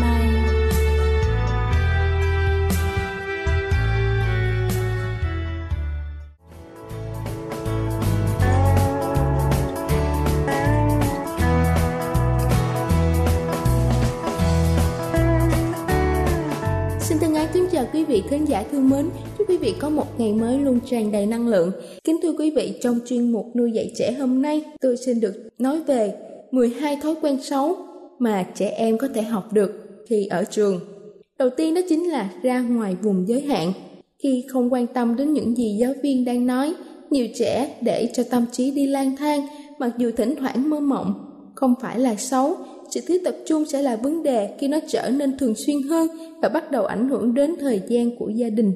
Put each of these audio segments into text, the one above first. nay. Quý vị khán giả thương mến, chúc quý vị có một ngày mới luôn tràn đầy năng lượng. Kính thưa quý vị, trong chuyên mục Nuôi Dạy Trẻ hôm nay, tôi xin được nói về 12 thói quen xấu mà trẻ em có thể học được khi ở trường. Đầu tiên đó chính là ra ngoài vùng giới hạn. Khi không quan tâm đến những gì giáo viên đang nói, nhiều trẻ để cho tâm trí đi lang thang, mặc dù thỉnh thoảng mơ mộng không phải là xấu. Sự thiếu tập trung sẽ là vấn đề khi nó trở nên thường xuyên hơn và bắt đầu ảnh hưởng đến thời gian của gia đình.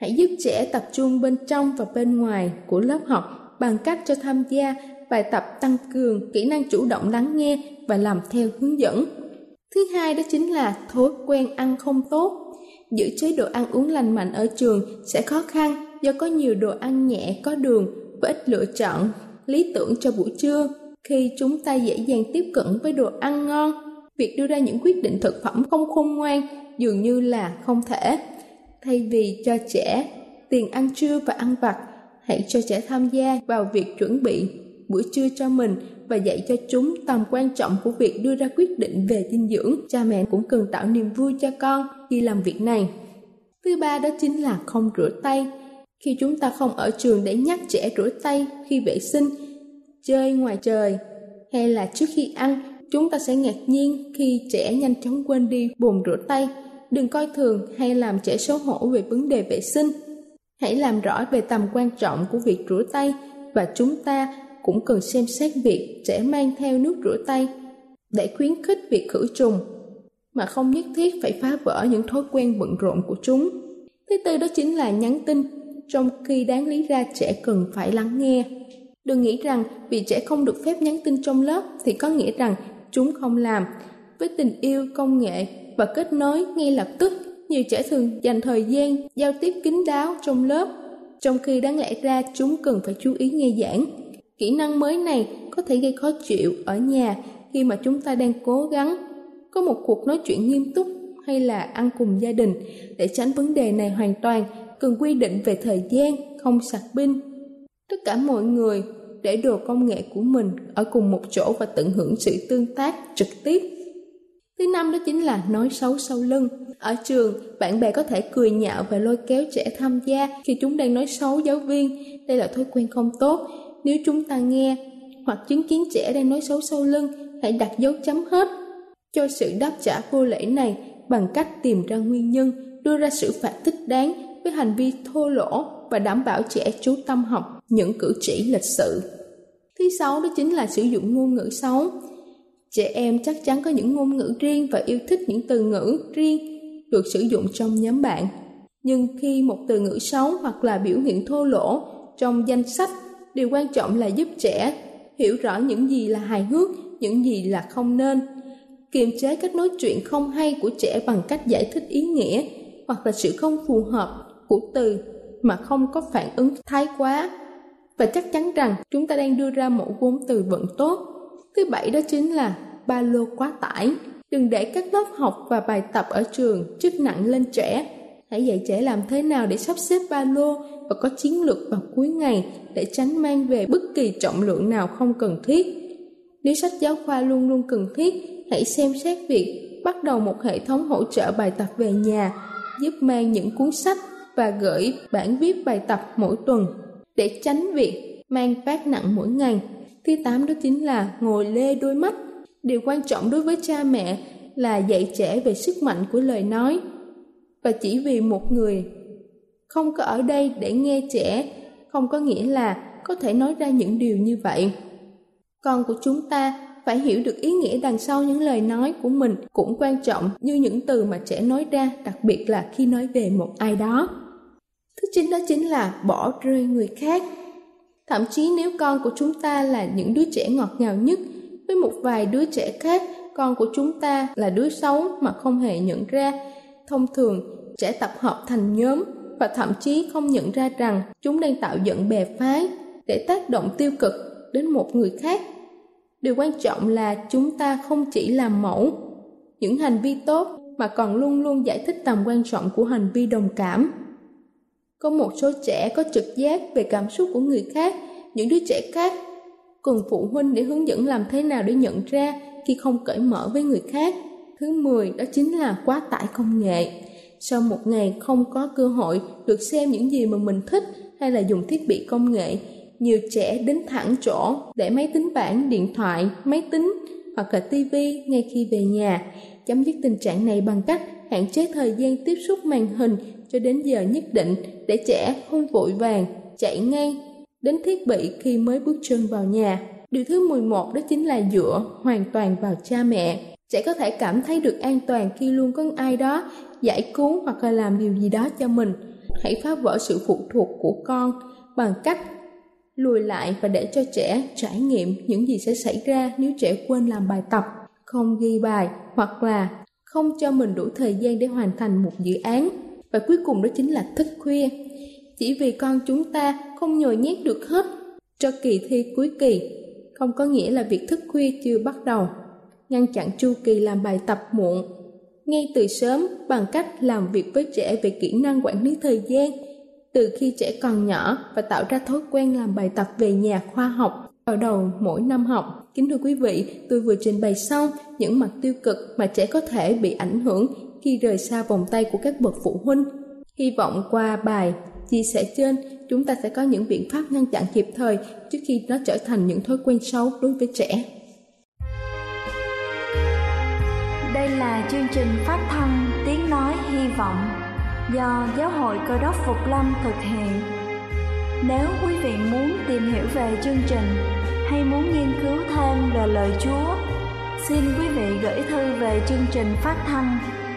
Hãy giúp trẻ tập trung bên trong và bên ngoài của lớp học bằng cách cho tham gia bài tập tăng cường kỹ năng chủ động lắng nghe và làm theo hướng dẫn. Thứ hai đó chính là thói quen ăn không tốt. Giữ chế độ ăn uống lành mạnh ở trường sẽ khó khăn do có nhiều đồ ăn nhẹ có đường và ít lựa chọn lý tưởng cho buổi trưa. Khi chúng ta dễ dàng tiếp cận với đồ ăn ngon, việc đưa ra những quyết định thực phẩm không khôn ngoan dường như là không thể. Thay vì cho trẻ tiền ăn trưa và ăn vặt, hãy cho trẻ tham gia vào việc chuẩn bị bữa trưa cho mình và dạy cho chúng tầm quan trọng của việc đưa ra quyết định về dinh dưỡng. Cha mẹ cũng cần tạo niềm vui cho con khi làm việc này. Thứ ba đó chính là không rửa tay. Khi chúng ta không ở trường để nhắc trẻ rửa tay khi vệ sinh, chơi ngoài trời hay là trước khi ăn, chúng ta sẽ ngạc nhiên khi trẻ nhanh chóng quên đi bồn rửa tay. Đừng coi thường hay làm trẻ xấu hổ về vấn đề vệ sinh. Hãy làm rõ về tầm quan trọng của việc rửa tay, và chúng ta cũng cần xem xét việc trẻ mang theo nước rửa tay để khuyến khích việc khử trùng mà không nhất thiết phải phá vỡ những thói quen bận rộn của chúng. Thứ tư đó chính là nhắn tin, trong khi đáng lý ra trẻ cần phải lắng nghe. Đừng nghĩ rằng vì trẻ không được phép nhắn tin trong lớp thì có nghĩa rằng chúng không làm. Với tình yêu, công nghệ và kết nối ngay lập tức, nhiều trẻ thường dành thời gian giao tiếp kín đáo trong lớp, trong khi đáng lẽ ra chúng cần phải chú ý nghe giảng. Kỹ năng mới này có thể gây khó chịu ở nhà khi mà chúng ta đang cố gắng có một cuộc nói chuyện nghiêm túc hay là ăn cùng gia đình. Để tránh vấn đề này hoàn toàn, cần quy định về thời gian không sạc pin. Tất cả mọi người để đồ công nghệ của mình ở cùng một chỗ và tận hưởng sự tương tác trực tiếp. Thứ năm đó chính là nói xấu sau lưng. Ở trường, bạn bè có thể cười nhạo và lôi kéo trẻ tham gia khi chúng đang nói xấu giáo viên. Đây là thói quen không tốt. Nếu chúng ta nghe hoặc chứng kiến trẻ đang nói xấu sau lưng, hãy đặt dấu chấm hết cho sự đáp trả vô lễ này bằng cách tìm ra nguyên nhân, đưa ra xử phạt thích đáng với hành vi thô lỗ và đảm bảo trẻ chú tâm học những cử chỉ lịch sự. Thứ sáu đó chính là sử dụng ngôn ngữ xấu. Trẻ em chắc chắn có những ngôn ngữ riêng và yêu thích những từ ngữ riêng được sử dụng trong nhóm bạn. Nhưng khi một từ ngữ xấu hoặc là biểu hiện thô lỗ trong danh sách, điều quan trọng là giúp trẻ hiểu rõ những gì là hài hước, những gì là không nên. Kiềm chế cách nói chuyện không hay của trẻ bằng cách giải thích ý nghĩa hoặc là sự không phù hợp của từ mà không có phản ứng thái quá, và chắc chắn rằng chúng ta đang đưa ra mẫu vốn từ vựng tốt. Thứ bảy đó chính là ba lô quá tải. Đừng để các lớp học và bài tập ở trường trút nặng lên trẻ. Hãy dạy trẻ làm thế nào để sắp xếp ba lô và có chiến lược vào cuối ngày để tránh mang về bất kỳ trọng lượng nào không cần thiết. Nếu sách giáo khoa luôn luôn cần thiết, hãy xem xét việc bắt đầu một hệ thống hỗ trợ bài tập về nhà, giúp mang những cuốn sách và gửi bản viết bài tập mỗi tuần để tránh việc mang vác nặng mỗi ngày. Thứ 8 đó chính là ngồi lê đôi mắt. Điều quan trọng đối với cha mẹ là dạy trẻ về sức mạnh của lời nói. Và chỉ vì một người không có ở đây để nghe trẻ, không có nghĩa là có thể nói ra những điều như vậy. Con của chúng ta phải hiểu được ý nghĩa đằng sau những lời nói của mình cũng quan trọng như những từ mà trẻ nói ra, đặc biệt là khi nói về một ai đó. Thứ 9 đó chính là bỏ rơi người khác. Thậm chí nếu con của chúng ta là những đứa trẻ ngọt ngào nhất, với một vài đứa trẻ khác, con của chúng ta là đứa xấu mà không hề nhận ra. Thông thường, trẻ tập hợp thành nhóm và thậm chí không nhận ra rằng chúng đang tạo dựng bè phái để tác động tiêu cực đến một người khác. Điều quan trọng là chúng ta không chỉ làm mẫu những hành vi tốt mà còn luôn luôn giải thích tầm quan trọng của hành vi đồng cảm. Có một số trẻ có trực giác về cảm xúc của người khác, những đứa trẻ khác cùng phụ huynh để hướng dẫn làm thế nào để nhận ra khi không cởi mở với người khác. Thứ 10 đó chính là quá tải công nghệ. Sau một ngày không có cơ hội được xem những gì mà mình thích hay là dùng thiết bị công nghệ, nhiều trẻ đến thẳng chỗ để máy tính bảng, điện thoại, máy tính hoặc là TV ngay khi về nhà. Chấm dứt tình trạng này bằng cách hạn chế thời gian tiếp xúc màn hình cho đến giờ nhất định để trẻ không vội vàng chạy ngay đến thiết bị khi mới bước chân vào nhà. Điều thứ 11 đó chính là dựa hoàn toàn vào cha mẹ. Trẻ có thể cảm thấy được an toàn khi luôn có ai đó giải cứu hoặc là làm điều gì đó cho mình. Hãy phá vỡ sự phụ thuộc của con bằng cách lùi lại và để cho trẻ trải nghiệm những gì sẽ xảy ra nếu trẻ quên làm bài tập, không ghi bài hoặc là không cho mình đủ thời gian để hoàn thành một dự án. Và cuối cùng đó chính là thức khuya. Chỉ vì con chúng ta không nhồi nhét được hết cho kỳ thi cuối kỳ, không có nghĩa là việc thức khuya chưa bắt đầu. Ngăn chặn chu kỳ làm bài tập muộn ngay từ sớm bằng cách làm việc với trẻ về kỹ năng quản lý thời gian từ khi trẻ còn nhỏ và tạo ra thói quen làm bài tập về nhà khoa học vào đầu mỗi năm học. Kính thưa quý vị, tôi vừa trình bày xong những mặt tiêu cực mà trẻ có thể bị ảnh hưởng khi rời xa vòng tay của các bậc phụ huynh. Hy vọng qua bài chia sẻ trên, chúng ta sẽ có những biện pháp ngăn chặn kịp thời trước khi nó trở thành những thói quen xấu đối với trẻ. Đây là chương trình phát thanh Tiếng Nói Hy Vọng do Giáo hội Cơ Đốc Phục Lâm thực hiện. Nếu quý vị muốn tìm hiểu về chương trình hay muốn nghiên cứu thêm về lời Chúa, xin quý vị gửi thư về chương trình phát thanh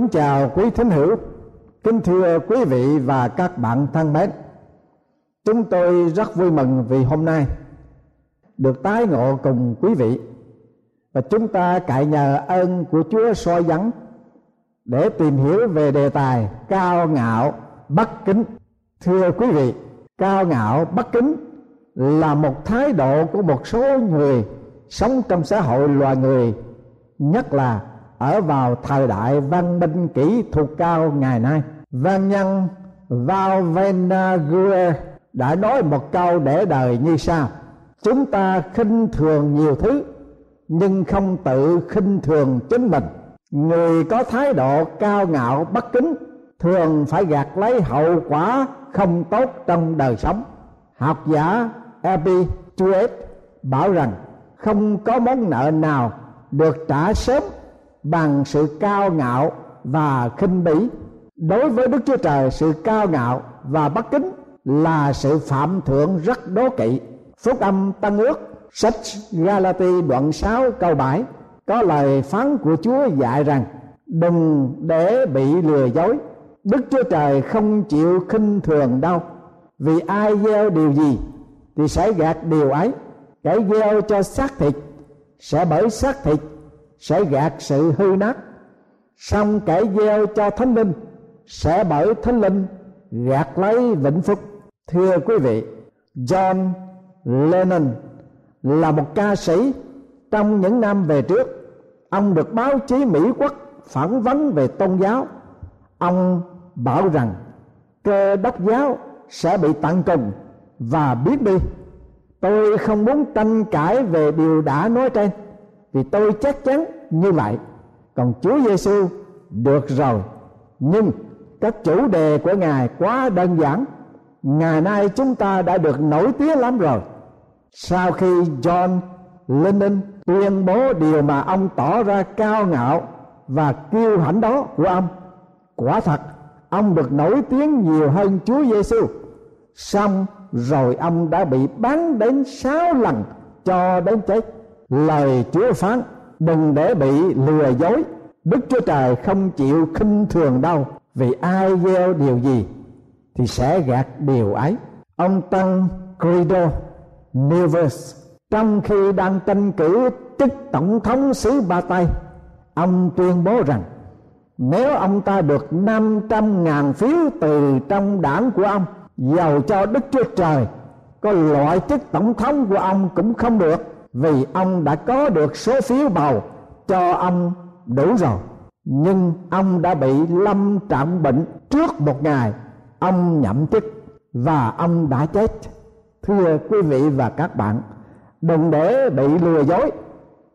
Kính chào quý thính hữu, kính thưa quý vị và các bạn thân mến. Chúng tôi rất vui mừng vì hôm nay được tái ngộ cùng quý vị, và chúng ta cậy nhờ ơn của Chúa soi dẫn để tìm hiểu về đề tài cao ngạo bất kính. Thưa quý vị, cao ngạo bất kính là một thái độ của một số người sống trong xã hội loài người, nhất là ở vào thời đại văn minh kỹ thuật cao ngày nay. Văn nhân Valvenagua đã nói một câu để đời như sau: chúng ta khinh thường nhiều thứ nhưng không tự khinh thường chính mình. Người có thái độ cao ngạo bất kính thường phải gạt lấy hậu quả không tốt trong đời sống. Học giả Epictetus bảo rằng không có món nợ nào được trả sớm bằng sự cao ngạo và khinh bỉ. Đối với Đức Chúa Trời, sự cao ngạo và bất kính là sự phạm thượng rất đố kỵ. Phúc âm Tân Ước, sách Galati đoạn 6 câu 7 có lời phán của Chúa dạy rằng: đừng để bị lừa dối, Đức Chúa Trời không chịu khinh thường đâu, vì ai gieo điều gì thì sẽ gặt điều ấy. Kẻ gieo cho xác thịt sẽ bởi xác thịt sẽ gạt sự hư nát, song kẻ gieo cho thánh linh sẽ bởi thánh linh gạt lấy vĩnh phúc. Thưa quý vị, John Lennon là một ca sĩ. Trong những năm về trước, ông được báo chí Mỹ Quốc phỏng vấn về tôn giáo. Ông bảo rằng Cơ Đốc giáo sẽ bị tận cùng và biết đi. Tôi không muốn tranh cãi về điều đã nói trên, vì tôi chắc chắn như vậy. Còn Chúa Giêsu được rồi, nhưng các chủ đề của Ngài quá đơn giản. Ngày nay chúng ta đã được nổi tiếng lắm rồi. Sau khi John Lennon tuyên bố điều mà ông tỏ ra cao ngạo và kiêu hãnh đó của ông, quả thật ông được nổi tiếng nhiều hơn Chúa Giêsu. Xong rồi ông đã bị bắn đến 6 lần cho đến chết. Lời Chúa phán: đừng để bị lừa dối, Đức Chúa Trời không chịu khinh thường đâu, vì ai gieo điều gì thì sẽ gặt điều ấy. Ông Tăng Credo Neves, trong khi đang tranh cử chức tổng thống xứ Ba Tây, ông tuyên bố rằng nếu ông ta được 500.000 phiếu từ trong đảng của ông, dầu cho Đức Chúa Trời có loại chức tổng thống của ông cũng không được, vì ông đã có được số phiếu bầu cho ông đủ rồi. Nhưng ông đã bị lâm trọng bệnh trước một ngày ông nhậm chức, và ông đã chết. Thưa quý vị và các bạn, đừng để bị lừa dối,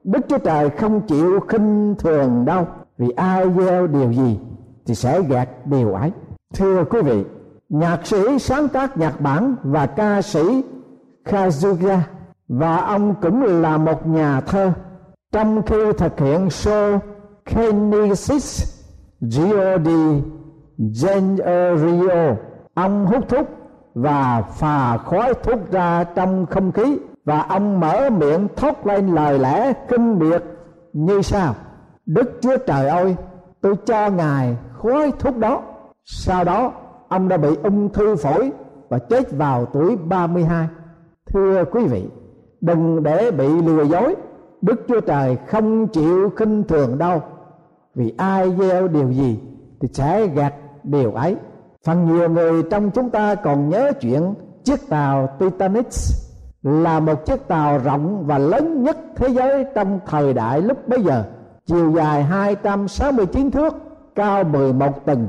Đức Chúa Trời không chịu khinh thường đâu, vì ai gieo điều gì thì sẽ gặt điều ấy. Thưa quý vị, nhạc sĩ sáng tác nhạc bản và ca sĩ Kazuya, và ông cũng là một nhà thơ, trong khi thực hiện show Genesis Giordi Genrio, ông hút thuốc và phà khói thuốc ra trong không khí, và ông mở miệng thốt lên lời lẽ kinh biệt như sau: Đức Chúa Trời ơi, tôi cho Ngài khói thuốc đó. Sau đó ông đã bị ung thư phổi và chết vào tuổi 32. Thưa quý vị, đừng để bị lừa dối, Đức Chúa Trời không chịu khinh thường đâu, vì ai gieo điều gì thì sẽ gặt điều ấy. Phần nhiều người trong chúng ta còn nhớ chuyện chiếc tàu Titanic, là một chiếc tàu rộng và lớn nhất thế giới trong thời đại lúc bấy giờ, chiều dài 269 thước, cao 11 tầng,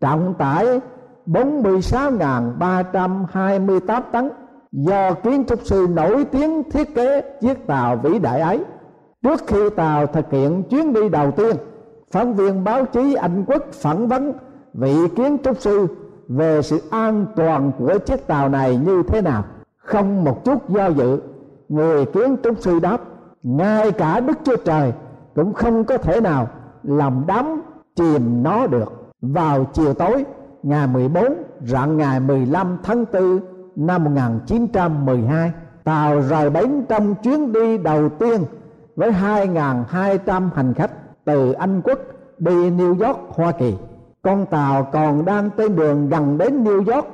trọng tải 46.328 tấn. Do kiến trúc sư nổi tiếng thiết kế chiếc tàu vĩ đại ấy. Trước khi tàu thực hiện chuyến đi đầu tiên, phóng viên báo chí Anh Quốc phỏng vấn vị kiến trúc sư về sự an toàn của chiếc tàu này như thế nào. Không một chút do dự, người kiến trúc sư đáp: ngay cả Đức Chúa Trời cũng không có thể nào làm đắm chìm nó được. Vào chiều tối ngày 14 rạng ngày 15 tháng 4 năm 1912, tàu rời bến trong chuyến đi đầu tiên với 2.200 hành khách từ Anh Quốc đi New York, Hoa Kỳ. Con tàu còn đang trên đường gần đến New York,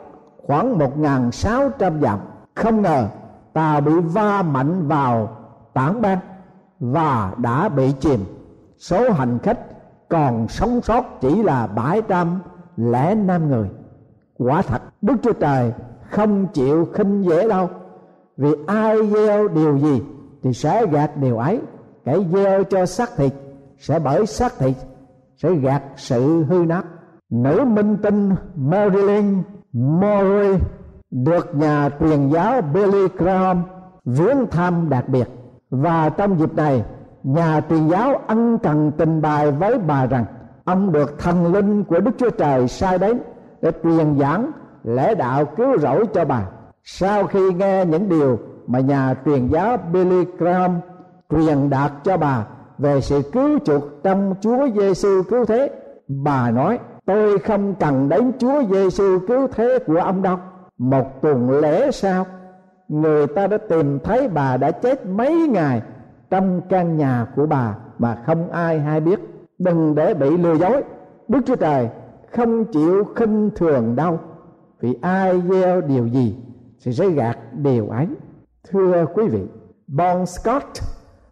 khoảng 1.600 dặm. Không ngờ tàu bị va mạnh vào tảng băng và đã bị chìm. Số hành khách còn sống sót chỉ là 705 người. Quả thật Đức Chúa Trời không chịu khinh dễ đâu, vì ai gieo điều gì thì sẽ gặt điều ấy. Kẻ gieo cho xác thịt sẽ bởi xác thịt sẽ gặt sự hư nát. Nữ minh tinh Marilyn Monroe được nhà truyền giáo Billy Graham viếng thăm đặc biệt, và trong dịp này nhà truyền giáo ân cần trình bày với bà rằng ông được thần linh của Đức Chúa Trời sai đến để truyền giảng lễ đạo cứu rỗi cho bà. Sau khi nghe những điều mà nhà truyền giáo Billy Graham truyền đạt cho bà về sự cứu chuộc trong Chúa Giêsu cứu thế, bà nói: "Tôi không cần đến Chúa Giêsu cứu thế của ông đâu." Một tuần lễ sau, người ta đã tìm thấy bà đã chết mấy ngày trong căn nhà của bà mà không ai hay biết. Đừng để bị lừa dối, Đức Chúa Trời không chịu khinh thường đâu, vì ai gieo điều gì thì sẽ gặt điều ấy. Thưa quý vị, Bon Scott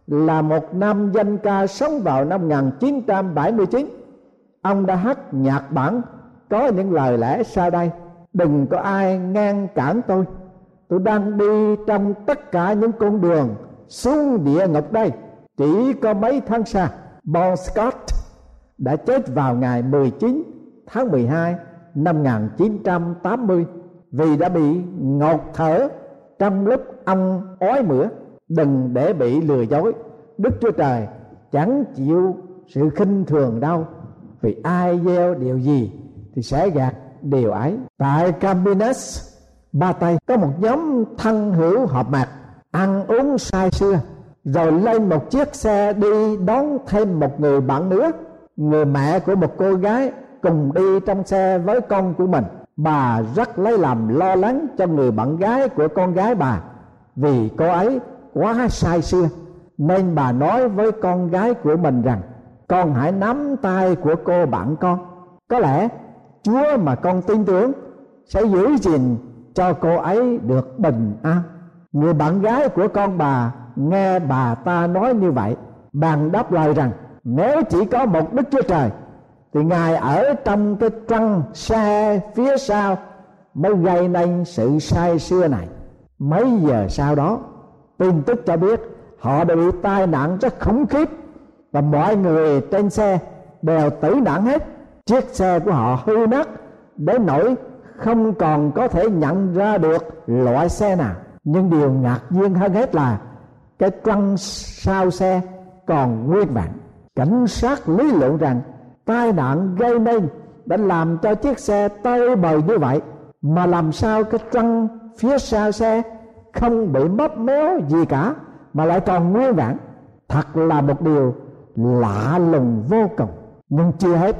là một nam danh ca sống vào năm 1979. Ông đã hát nhạc bản có những lời lẽ sau đây: "Đừng có ai ngăn cản tôi đang đi trong tất cả những con đường xuống địa ngục đây, chỉ có mấy tháng xa." Bon Scott đã chết vào ngày 19 tháng 12 năm 1980 vì đã bị ngạt thở trong lúc ông ói mửa. Đừng để bị lừa dối, Đức Chúa Trời chẳng chịu sự khinh thường đâu, vì ai gieo điều gì thì sẽ gặt điều ấy. Tại Campinas, Ba Tây, có một nhóm thân hữu họp mặt ăn uống say sưa, rồi lên một chiếc xe đi đón thêm một người bạn nữa. Người mẹ của một cô gái cùng đi trong xe với con của mình. Bà rất lấy làm lo lắng cho người bạn gái của con gái bà, vì cô ấy quá say sưa, nên bà nói với con gái của mình rằng: "Con hãy nắm tay của cô bạn con, có lẽ Chúa mà con tin tưởng sẽ giữ gìn cho cô ấy được bình an." Người bạn gái của con bà nghe bà ta nói như vậy, bèn đáp lời rằng: "Nếu chỉ có một Đức Chúa Trời thì Ngài ở trong cái trăng xe phía sau mới gây nên sự say sưa này." Mấy giờ sau đó, tin tức cho biết họ đã bị tai nạn rất khủng khiếp và mọi người trên xe đều tử nạn hết. Chiếc xe của họ hư nát đến nỗi không còn có thể nhận ra được loại xe nào. Nhưng điều ngạc nhiên hơn hết là cái trăng sau xe còn nguyên vẹn. Cảnh sát lý luận rằng tai nạn gây nên đã làm cho chiếc xe tơi bời như vậy, mà làm sao cái trăng phía sau xe không bị mấp méo gì cả mà lại còn nguyên vẹn. Thật là một điều lạ lùng vô cùng. Nhưng chưa hết,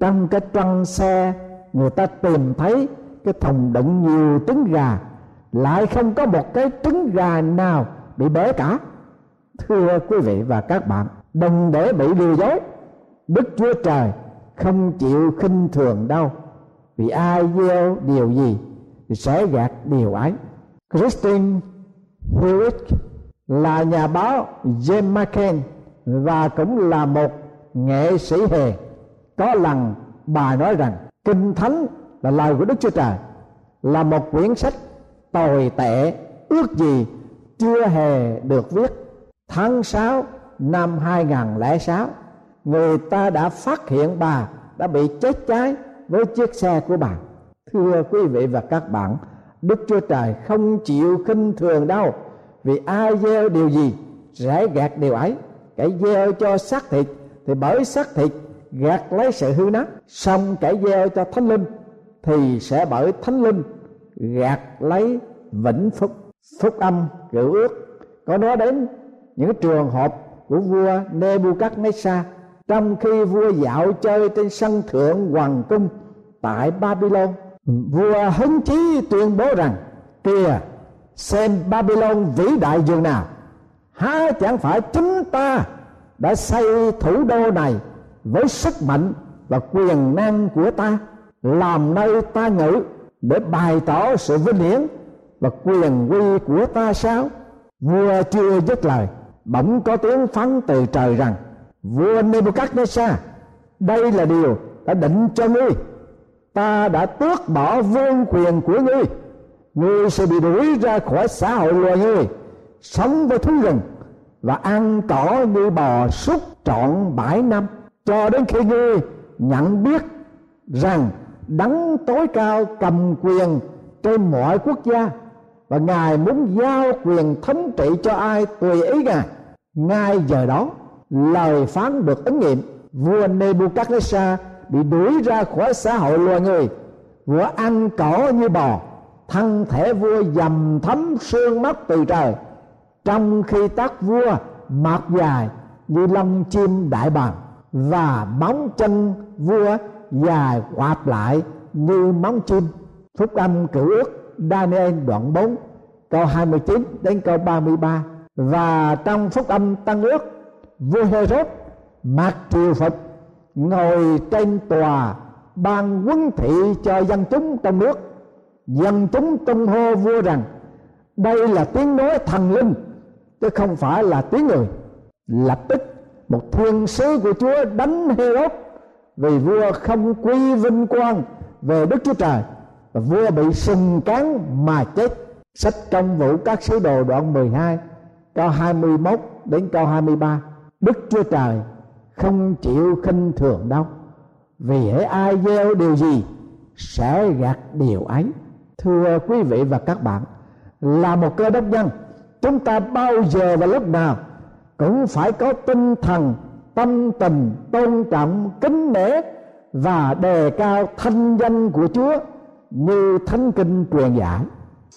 trong cái trăng xe người ta tìm thấy cái thùng đựng nhiều trứng gà, lại không có một cái trứng gà nào bị bể cả. Thưa quý vị và các bạn, đừng để bị lừa dối, Đức Chúa Trời không chịu khinh thường đâu, vì ai gieo điều gì thì sẽ gặt điều ấy. Christine Hewitt là nhà báo James McCain và cũng là một nghệ sĩ hề. Có lần bà nói rằng Kinh Thánh là lời của Đức Chúa Trời là một quyển sách tồi tệ, ước gì chưa hề được viết. Tháng 6 năm 2006, người ta đã phát hiện bà đã bị chết cháy với chiếc xe của bà. Thưa quý vị và các bạn, Đức Chúa Trời không chịu khinh thường đâu, vì ai gieo điều gì sẽ gặt điều ấy. Kẻ gieo cho xác thịt thì bởi xác thịt gặt lấy sự hư nát, xong kẻ gieo cho Thánh Linh thì sẽ bởi Thánh Linh gặt lấy vĩnh phúc. Phúc âm Cựu Ước có nói đến những trường hợp của vua Nebuchadnezzar trong khi vua dạo chơi trên sân thượng hoàng cung tại Babylon. Vua hứng chí tuyên bố rằng: "Kìa, xem Babylon vĩ đại dường nào, há chẳng phải chúng ta đã xây thủ đô này với sức mạnh và quyền năng của ta, làm nơi ta ngự để bày tỏ sự vinh hiển và quyền uy của ta sao? Vua chưa dứt lời, bỗng có tiếng phán từ trời rằng: Vua Nebuchadnezzar, đây là điều đã định cho ngươi. Ta đã tước bỏ vương quyền của ngươi. Ngươi sẽ bị đuổi ra khỏi xã hội loài người, sống với thú rừng và ăn cỏ như bò súc trọn 7 năm, cho đến khi ngươi nhận biết rằng Đấng tối cao cầm quyền trên mọi quốc gia, và Ngài muốn giao quyền thống trị cho ai tùy ý Ngài. Ngay giờ đó, lời phán được ứng nghiệm. Vua Nebuchadnezzar bị đuổi ra khỏi xã hội loài người, vừa ăn cỏ như bò, thân thể vua dầm thấm sương móc từ trời, trong khi tóc vua mọc dài như lông chim đại bàng, và móng chân vua dài quặp lại như móng chim. Phúc âm Cựu Ước Daniel đoạn 4 câu 29 đến câu 33. Và trong Phúc âm Tân Ước, vua Herod mặc triều phục, ngồi trên tòa ban huấn thị cho dân chúng trong nước. Dân chúng tung hô vua rằng: đây là tiếng nói thần linh, chứ không phải là tiếng người. Lập tức một thiên sứ của Chúa đánh Herod, vì vua không quy vinh quang về Đức Chúa Trời, và vua bị sừng cán mà chết. Sách Công vụ các sứ đồ đoạn 12 câu 21 đến câu 23. Đức Chúa Trời không chịu khinh thường đâu, vì hễ ai gieo điều gì sẽ gặt điều ấy. Thưa quý vị và các bạn, là một Cơ Đốc nhân, chúng ta bao giờ và lúc nào cũng phải có tinh thần, tâm tình tôn trọng, kính nể và đề cao thanh danh của Chúa như Thánh Kinh truyền dạy.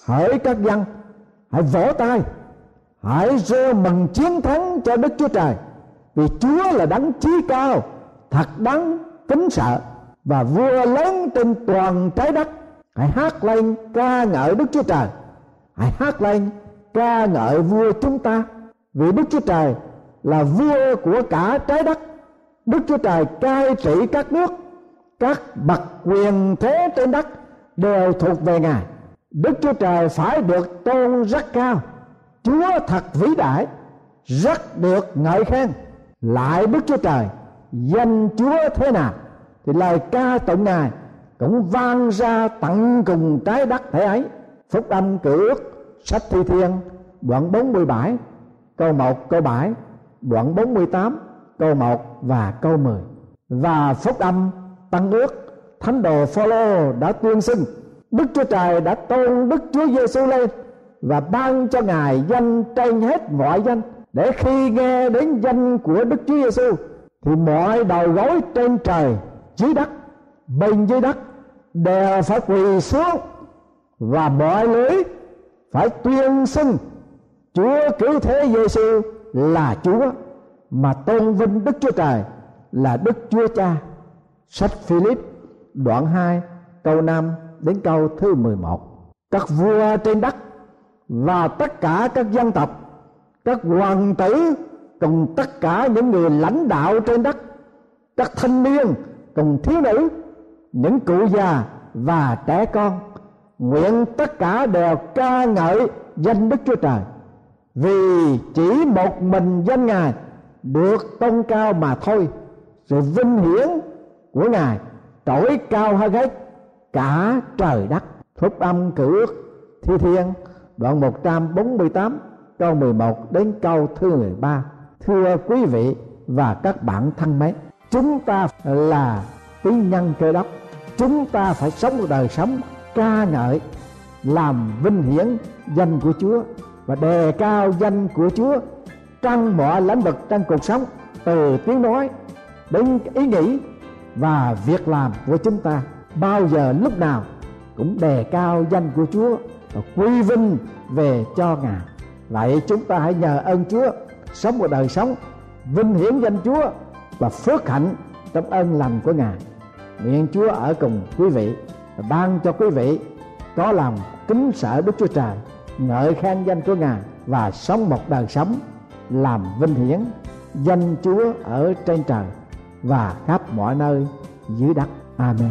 Hỡi các dân, hãy vỗ tay, hãy reo mừng chiến thắng cho Đức Chúa Trời, vì Chúa là Đấng chí cao, thật đáng kính sợ, và vua lớn trên toàn trái đất. Hãy hát lên ca ngợi Đức Chúa Trời, hãy hát lên ca ngợi vua chúng ta, vì Đức Chúa Trời là vua của cả trái đất. Đức Chúa Trời cai trị các nước, các bậc quyền thế trên đất đều thuộc về Ngài. Đức Chúa Trời phải được tôn rất cao. Chúa thật vĩ đại, rất được ngợi khen. Lại Đức Chúa Trời, danh Chúa thế nào thì lời ca tụng Ngài cũng vang ra tận cùng trái đất thế ấy. Phúc âm Cựu Ước sách Thi Thiên đoạn 47 câu 1 câu 7, đoạn 48 câu 1 và câu 10. Và Phúc âm Tân Ước, Thánh đồ Phao-lô đã tuyên xưng: Đức Chúa Trời đã tôn Đức Chúa Giê-xu lên và ban cho Ngài danh trên hết mọi danh, để khi nghe đến danh của Đức Chúa Giê-xu thì mọi đầu gối trên trời, dưới đất, bên dưới đất đều phải quỳ xuống, và mọi lưỡi phải tuyên xưng Chúa cứu thế Giê-xu là Chúa, mà tôn vinh Đức Chúa Trời là Đức Chúa Cha. Sách Philip đoạn 2 câu 5 đến câu thứ 11. Các vua trên đất và tất cả các dân tộc, các hoàng tử cùng tất cả những người lãnh đạo trên đất, các thanh niên cùng thiếu nữ, những cụ già và trẻ con, nguyện tất cả đều ca ngợi danh Đức Chúa Trời, vì chỉ một mình danh Ngài được tôn cao mà thôi. Sự vinh hiển của Ngài trỗi cao hơn hết cả trời đất. Phúc âm Cựu Ước Thi Thiên đoạn 148 câu 11 đến câu thứ 13. Thưa quý vị và các bạn thân mến, chúng ta là tín nhân Cơ Đốc, chúng ta phải sống một đời sống ca ngợi, làm vinh hiển danh của Chúa và đề cao danh của Chúa trong mọi lĩnh vực trong cuộc sống, từ tiếng nói đến ý nghĩ và việc làm của chúng ta. Bao giờ lúc nào cũng đề cao danh của Chúa và quy vinh về cho Ngài. Vậy chúng ta hãy nhờ ơn Chúa sống một đời sống vinh hiển danh Chúa và phước hạnh trong ơn lành của Ngài. Nguyện Chúa ở cùng quý vị và ban cho quý vị có lòng kính sợ Đức Chúa Trời, ngợi khen danh của Ngài và sống một đời sống làm vinh hiển danh Chúa ở trên trời. và khắp mọi nơi dưới đất. Amen.